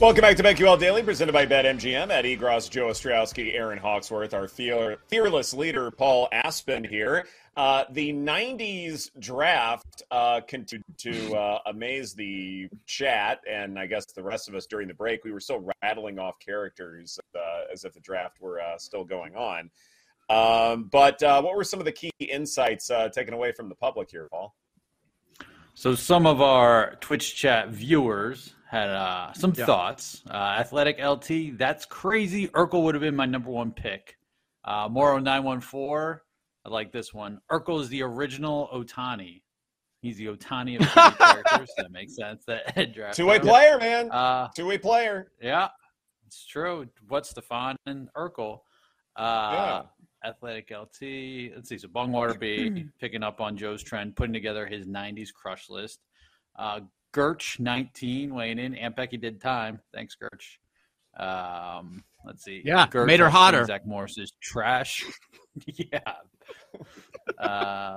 Welcome back to BetQL Daily, presented by BetMGM. Eddie Gross, Joe Ostrowski, Aaron Hawksworth, our fearless leader, Paul Aspen here. The 90s draft continued to amaze the chat, and I guess the rest of us during the break. We were still rattling off characters as if the draft were still going on. But what were some of the key insights taken away from the public here, Paul? So some of our Twitch chat viewers had some thoughts. Athletic LT, that's crazy. Urkel would have been my number one pick. Moro 914, I like this one. Urkel is the original Ohtani. He's the Ohtani of characters. That makes sense. That draft. Two-way player, man. Two-way player. Yeah, it's true. What's Stefan and Urkel? Athletic LT. Let's see. So Bungwater B picking up on Joe's trend, putting together his 90s crush list. Gertch 19 weighing in. Aunt Becky did time. Thanks, Gertch. Let's see. Yeah, Gertch made her hotter. Zach Morris is trash. Yeah.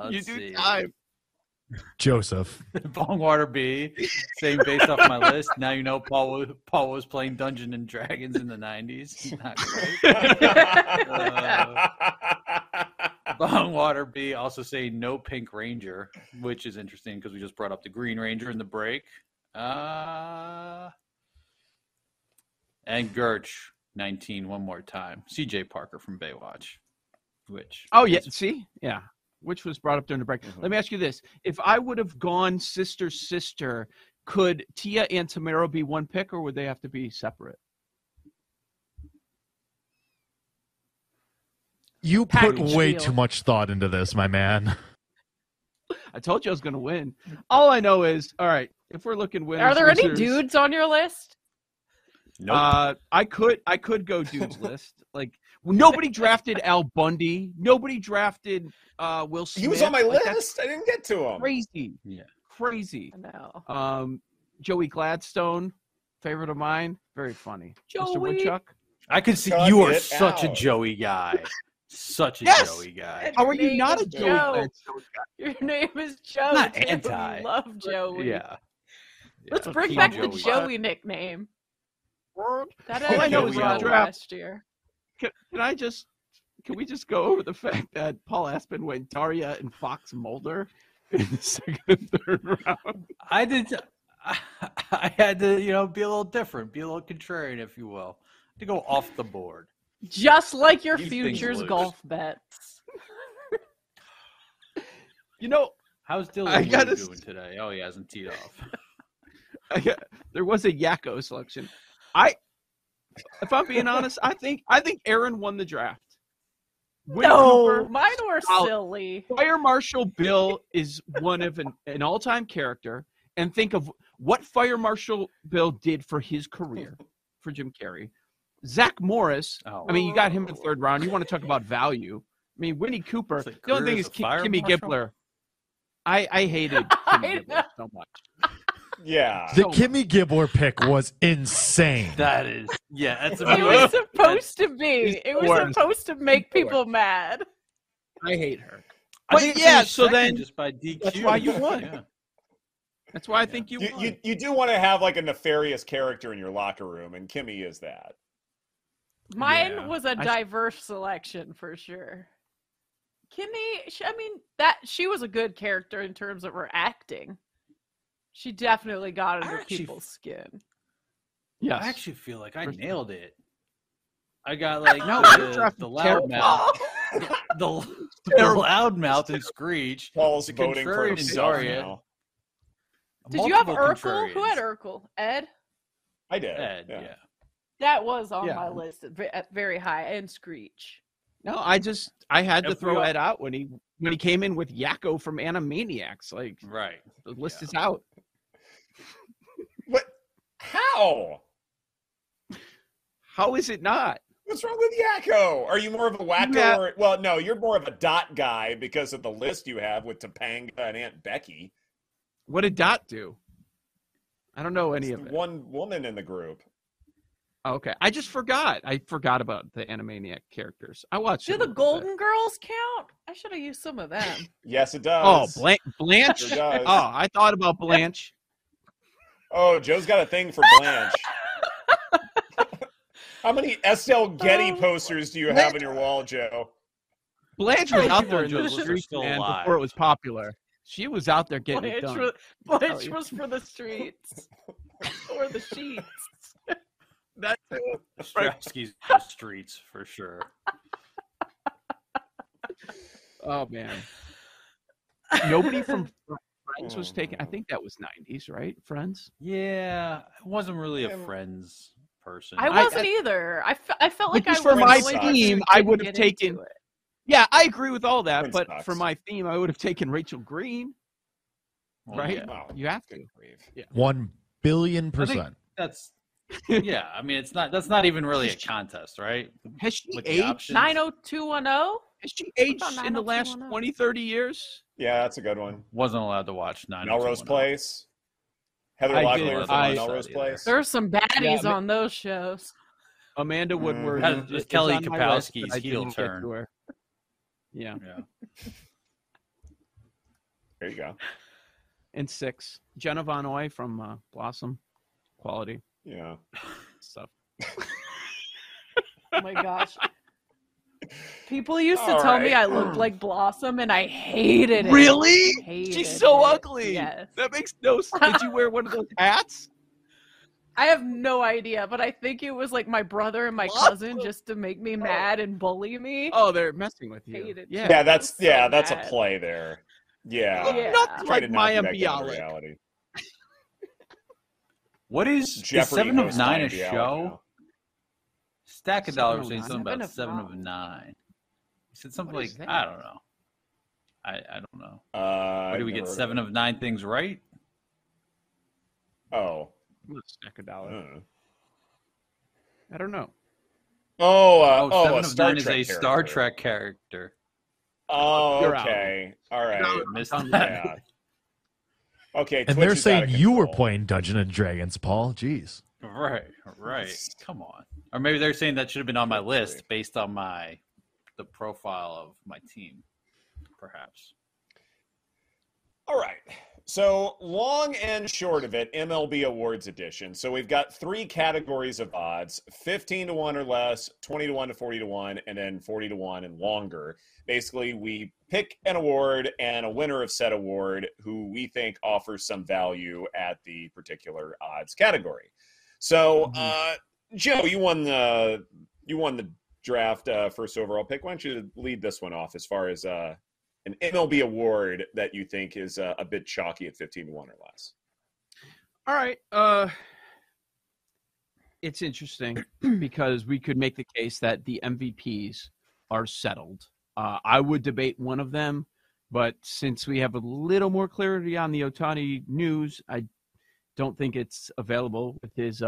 Let's see. Time. Joseph. Bongwater B. Same based off my list. Now you know Paul was playing Dungeons and Dragons in the 90s. Not great. Bongwater B also say no Pink Ranger, which is interesting because we just brought up the Green Ranger in the break. And Gertch 19 one more time. CJ Parker from Baywatch. Which was brought up during the break. Mm-hmm. Let me ask you this. If I would have gone sister-sister, could Tia and Tamara be one pick, or would they have to be separate? You put way too much thought into this, my man. I told you I was going to win. All I know is, all right, if we're looking winners. Are there any dudes on your list? No. Nope. I could go dudes list. Like, nobody drafted Al Bundy. Nobody drafted Will Smith. He was on my list. I didn't get to him. Crazy. Yeah. Crazy. I know. Joey Gladstone, favorite of mine. Very funny. Joey. Mr. Woodchuck. I could see you are such a Joey guy. Such a Joey guy. How are you not a Joey guy? Your name is Joe. Not anti. I love Joey. Yeah. Let's bring back the Joey nickname. That all I know is draft last year. Can we just go over the fact that Paul Aspen went Daria and Fox Mulder in the second and third round? I had to, be a little different, be a little contrarian, if you will, to go off the board. Just like your futures golf bets. You know, how's Dylan doing today? Oh, he hasn't teed off. There was a Yakko selection. If I'm being honest, I think Aaron won the draft. Win no, Cooper, mine were silly. Fire Marshal Bill is one of an all-time character, and think of what Fire Marshal Bill did for his career, for Jim Carrey. Zach Morris, I mean, you got him in the third round. You want to talk about value. I mean, Winnie Cooper. Like the only thing is Kimmy Gibbler. I hated Kimmy Gibbler so much. Yeah. The Kimmy Gibbler pick was insane. That's amazing. It was supposed to be. It was supposed to make people mad. I hate her. But yeah, so then just by DQ. That's why you won. Yeah. That's why I think you won. You do want to have like a nefarious character in your locker room, and Kimmy is that. Mine was a diverse selection for sure. Kimmy, she was a good character in terms of her acting. She definitely got under people's skin. Yes. I actually feel like I nailed it. I got like the loudmouth. The loudmouth and Screech. Paul's voting for himself now. Did you have Urkel? Contrarians. Who had Urkel? Ed? I did. Ed, yeah. That was on my list at very high, and Screech. No, I had to throw Ed out when he came in with Yakko from Animaniacs. Like, right, the list is out. What? How? How is it not? What's wrong with Yakko? Are you more of a wacko? Well, no, you're more of a dot guy because of the list you have with Topanga and Aunt Becky. What did Dot do? I don't know any of it. One woman in the group. Okay, I just forgot. I forgot about the Animaniac characters. I watched. Do the Golden Girls count? I should have used some of them. Yes, it does. Oh, Blanche. It does. Oh, I thought about Blanche. Oh, Joe's got a thing for Blanche. How many S.L. Getty posters do you have in your wall, Joe? Blanche was out there in the streets before it was popular. She was out there getting it done. Blanche was for the streets, or the sheets. That's it. Strapsky's streets for sure. Oh man, nobody from Friends was taken. I think that was 90s, right? Friends. Yeah, I wasn't really a Friends person. I wasn't either. I felt like I was for my theme. I would have taken. Yeah, I agree with all that, but for my theme, I would have taken Rachel Green. Right? Yeah. Wow. You have to. Yeah. 1,000,000,000%. That's. Yeah, I mean, that's not even really a contest, right? Has she aged? 90210? Has she aged in the last 20, 30 years? Yeah, that's a good one. Wasn't allowed to watch 90210. Melrose Place. Heather Locklear from Melrose Place. There's some baddies on those shows. Amanda Woodward. Just Kelly Kapowski's heel turn. Yeah. There you go. And 6. Jenna Von Oy from Blossom. Quality. Yeah. Stuff. Oh my gosh. People used to tell me I looked like Blossom and I hated it. Really? She's so ugly. Yes. That makes no sense. Did you wear one of those hats? I have no idea, but I think it was like my brother and my cousin just to make me mad and bully me. Oh, they're messing with you. Yeah, that's a play there. Yeah. Not like Maya Bialik. What is 7 of 9 a show? Stack of Dollars saying something about 7 of 9. He said something like, I don't know. I don't know. Where do we get 7 of 9 things right? Oh. Stack of Dollars. I don't know. Oh, 7 of 9 is a Star Trek character. Oh, okay. All right. I missed that. Okay, and they're saying you were playing Dungeons and Dragons, Paul. Jeez. Right. Come on. Or maybe they're saying that should have been on my list based on the profile of my team, perhaps. All right. So long and short of it, MLB Awards edition. So we've got 3 categories of odds, 15 to 1 or less, 20 to 1 to 40 to 1, and then 40 to 1 and longer. Basically, we pick an award and a winner of said award who we think offers some value at the particular odds category. So, Joe, you won the draft first overall pick. Why don't you lead this one off as far as an MLB award that you think is a bit chalky at 15-1 or less? All right. It's interesting because we could make the case that the MVPs are settled. I would debate one of them, but since we have a little more clarity on the Ohtani news, I don't think it's available with his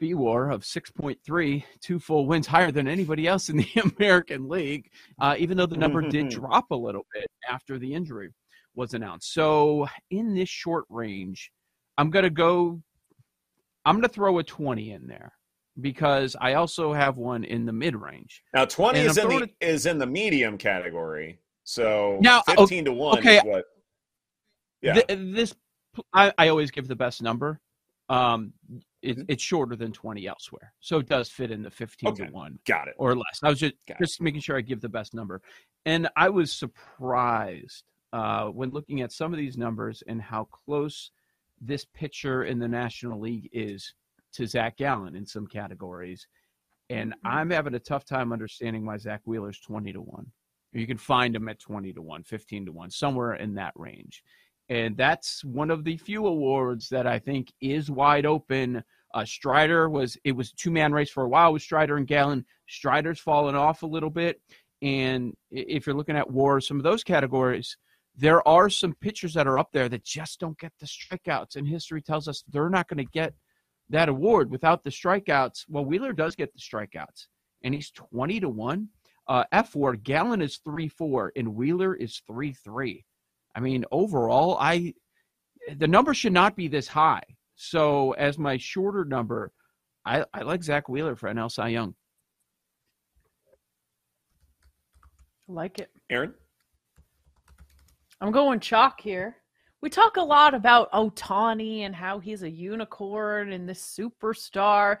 VWAR of 6.3, two full wins higher than anybody else in the American League, even though the number did drop a little bit after the injury was announced. So in this short range, I'm going to throw a 20 in there because I also have one in the mid-range. Now 20 is in the medium category. So now, 15 to 1 is what – yeah. I always give the best number. It's shorter than 20 elsewhere, so it does fit in the 15 to 1 Got it. Or less. I was just making sure I give the best number. And I was surprised when looking at some of these numbers and how close this pitcher in the National League is to Zach Gallen in some categories. And I'm having a tough time understanding why Zach Wheeler's 20 to 1. You can find him at 20 to 1, 15 to 1, somewhere in that range. And that's one of the few awards that I think is wide open. Strider was a two-man race for a while with Strider and Gallen. Strider's fallen off a little bit. And if you're looking at WAR, some of those categories, there are some pitchers that are up there that just don't get the strikeouts. And history tells us they're not going to get that award without the strikeouts. Well, Wheeler does get the strikeouts, and he's 20 to 1. F4, Gallen is 3-4, and Wheeler is 3-3. I mean, overall, the number should not be this high. So as my shorter number, I like Zach Wheeler for NL Cy Young. I like it. Aaron? I'm going chalk here. We talk a lot about Ohtani and how he's a unicorn and this superstar,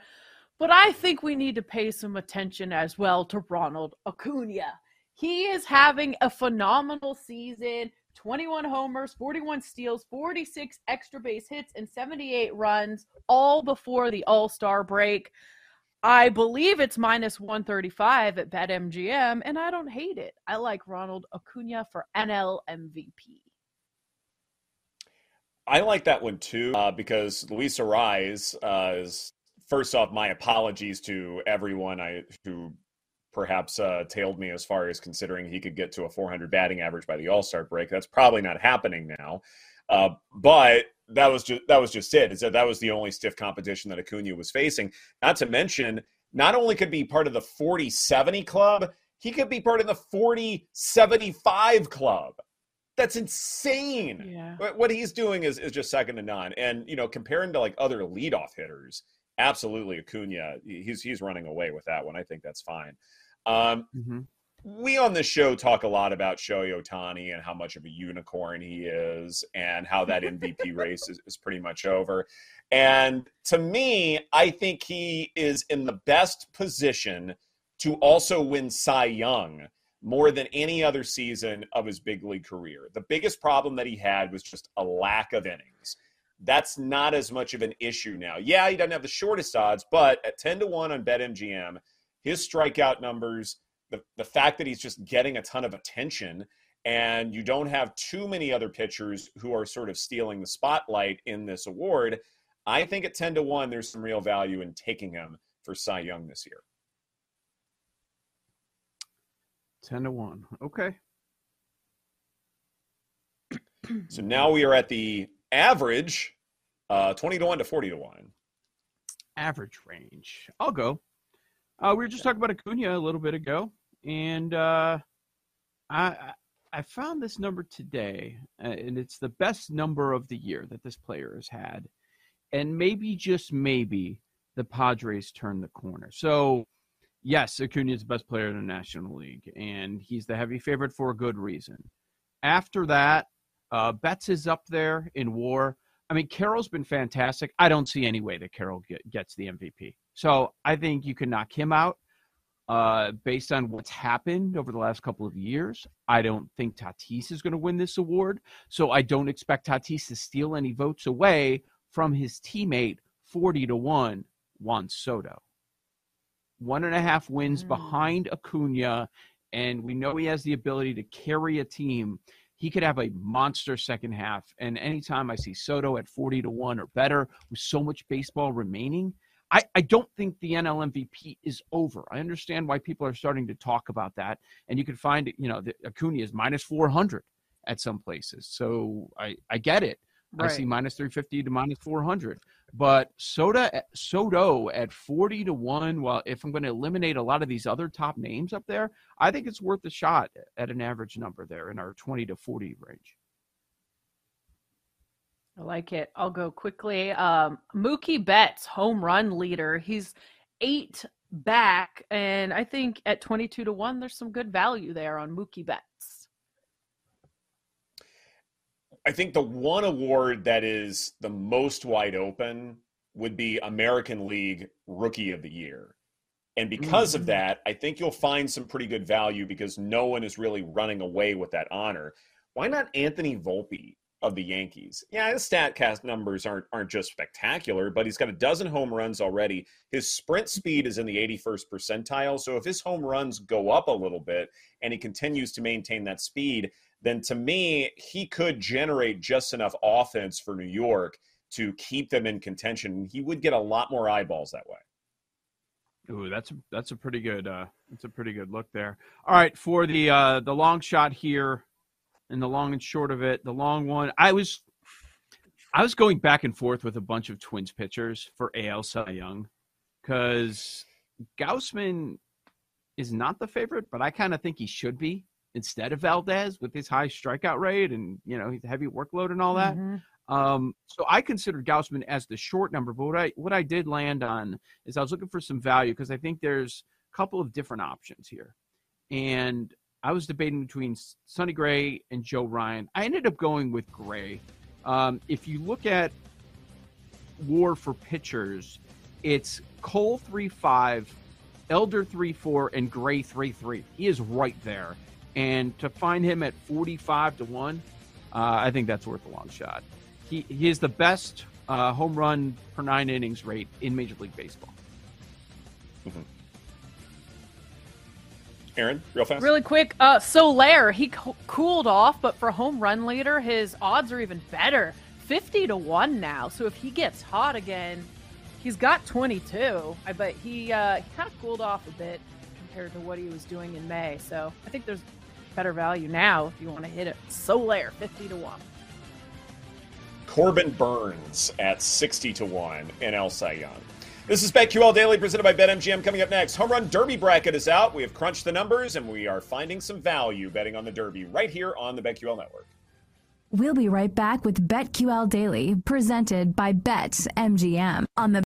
but I think we need to pay some attention as well to Ronald Acuña. He is having a phenomenal season. 21 homers, 41 steals, 46 extra base hits, and 78 runs, all before the All-Star break. I believe it's minus 135 at BetMGM, and I don't hate it. I like Ronald Acuña for NL MVP. I like that one, too, because Luis Arraez is, first off, my apologies to everyone who perhaps tailed me as far as considering he could get to a 400 batting average by the All-Star break. That's probably not happening now. But that was just it. It's that was the only stiff competition that Acuña was facing. Not to mention, not only could be part of the 40-70 club, he could be part of the 40-75 club. That's insane. Yeah. What he's doing is just second to none. And, you know, comparing to, like, other leadoff hitters, absolutely Acuña, he's running away with that one. I think that's fine. We on this show talk a lot about Shohei Ohtani and how much of a unicorn he is and how that MVP race is pretty much over. And to me, I think he is in the best position to also win Cy Young more than any other season of his big league career. The biggest problem that he had was just a lack of innings. That's not as much of an issue now. Yeah, he doesn't have the shortest odds, but at 10 to 1 on BetMGM, his strikeout numbers, the fact that he's just getting a ton of attention, and you don't have too many other pitchers who are sort of stealing the spotlight in this award, I think at 10 to 1, there's some real value in taking him for Cy Young this year. 10 to 1. Okay. So now we are at the average, 20 to 1 to 40 to 1. Average range. I'll go. We were just talking about Acuña a little bit ago, and I found this number today, and it's the best number of the year that this player has had. And maybe, just maybe, the Padres turned the corner. So, yes, Acuña is the best player in the National League, and he's the heavy favorite for a good reason. After that, Betts is up there in WAR. I mean, Carroll's been fantastic. I don't see any way that Carroll gets the MVP. So I think you can knock him out based on what's happened over the last couple of years. I don't think Tatis is going to win this award, so I don't expect Tatis to steal any votes away from his teammate, 40 to 1, Juan Soto. 1.5 wins behind Acuña, and we know he has the ability to carry a team, he could have a monster second half. And anytime I see Soto at 40-1 or better with so much baseball remaining, I don't think the NL MVP is over. I understand why people are starting to talk about that. And you can find, you know, that Acuna is -400 at some places. So I get it. Right. I see -350 to -400. But Soto at 40-1, well, if I'm going to eliminate a lot of these other top names up there, I think it's worth a shot at an average number there in our 20-40 range. I like it. I'll go quickly. Mookie Betts, home run leader. He's 8 back, and I think at 22-1, there's some good value there on Mookie Betts. I think the one award that is the most wide open would be American League Rookie of the Year. And because of that, I think you'll find some pretty good value because no one is really running away with that honor. Why not Anthony Volpe of the Yankees? Yeah, his Statcast numbers aren't just spectacular, but he's got a dozen home runs already. His sprint speed is in the 81st percentile. So if his home runs go up a little bit and he continues to maintain that speed, then to me, he could generate just enough offense for New York to keep them in contention. He would get a lot more eyeballs that way. Ooh, that's a pretty good look there. All right, for the long shot here, and the long and short of it, the long one, I was going back and forth with a bunch of Twins pitchers for AL Cy Young because Gaussman is not the favorite, but I kind of think he should be instead of Valdez with his high strikeout rate and, you know, his heavy workload and all that. So I considered Gaussman as the short number, but what I did land on is I was looking for some value because I think there's a couple of different options here. And I was debating between Sonny Gray and Joe Ryan. I ended up going with Gray. If you look at WAR for pitchers, it's Cole 3.5, Elder 3.4, and Gray 3.3. He is right there. And to find him at 45-1, I think that's worth a long shot. He is the best home run per 9 innings rate in Major League Baseball. Mm-hmm. Aaron, real fast. Really quick. Soler, he cooled off, but for home run leader, his odds are even better. 50-1 now. So if he gets hot again, he's got 22. I bet he kind of cooled off a bit compared to what he was doing in May. So I think there's better value now if you want to hit it. Soler, 50-1. Corbin Burns at 60-1 in El Cy Young. This is BetQL Daily presented by BetMGM. Coming up next, Home Run Derby Bracket is out. We have crunched the numbers, and we are finding some value betting on the Derby right here on the BetQL Network. We'll be right back with BetQL Daily presented by BetMGM on the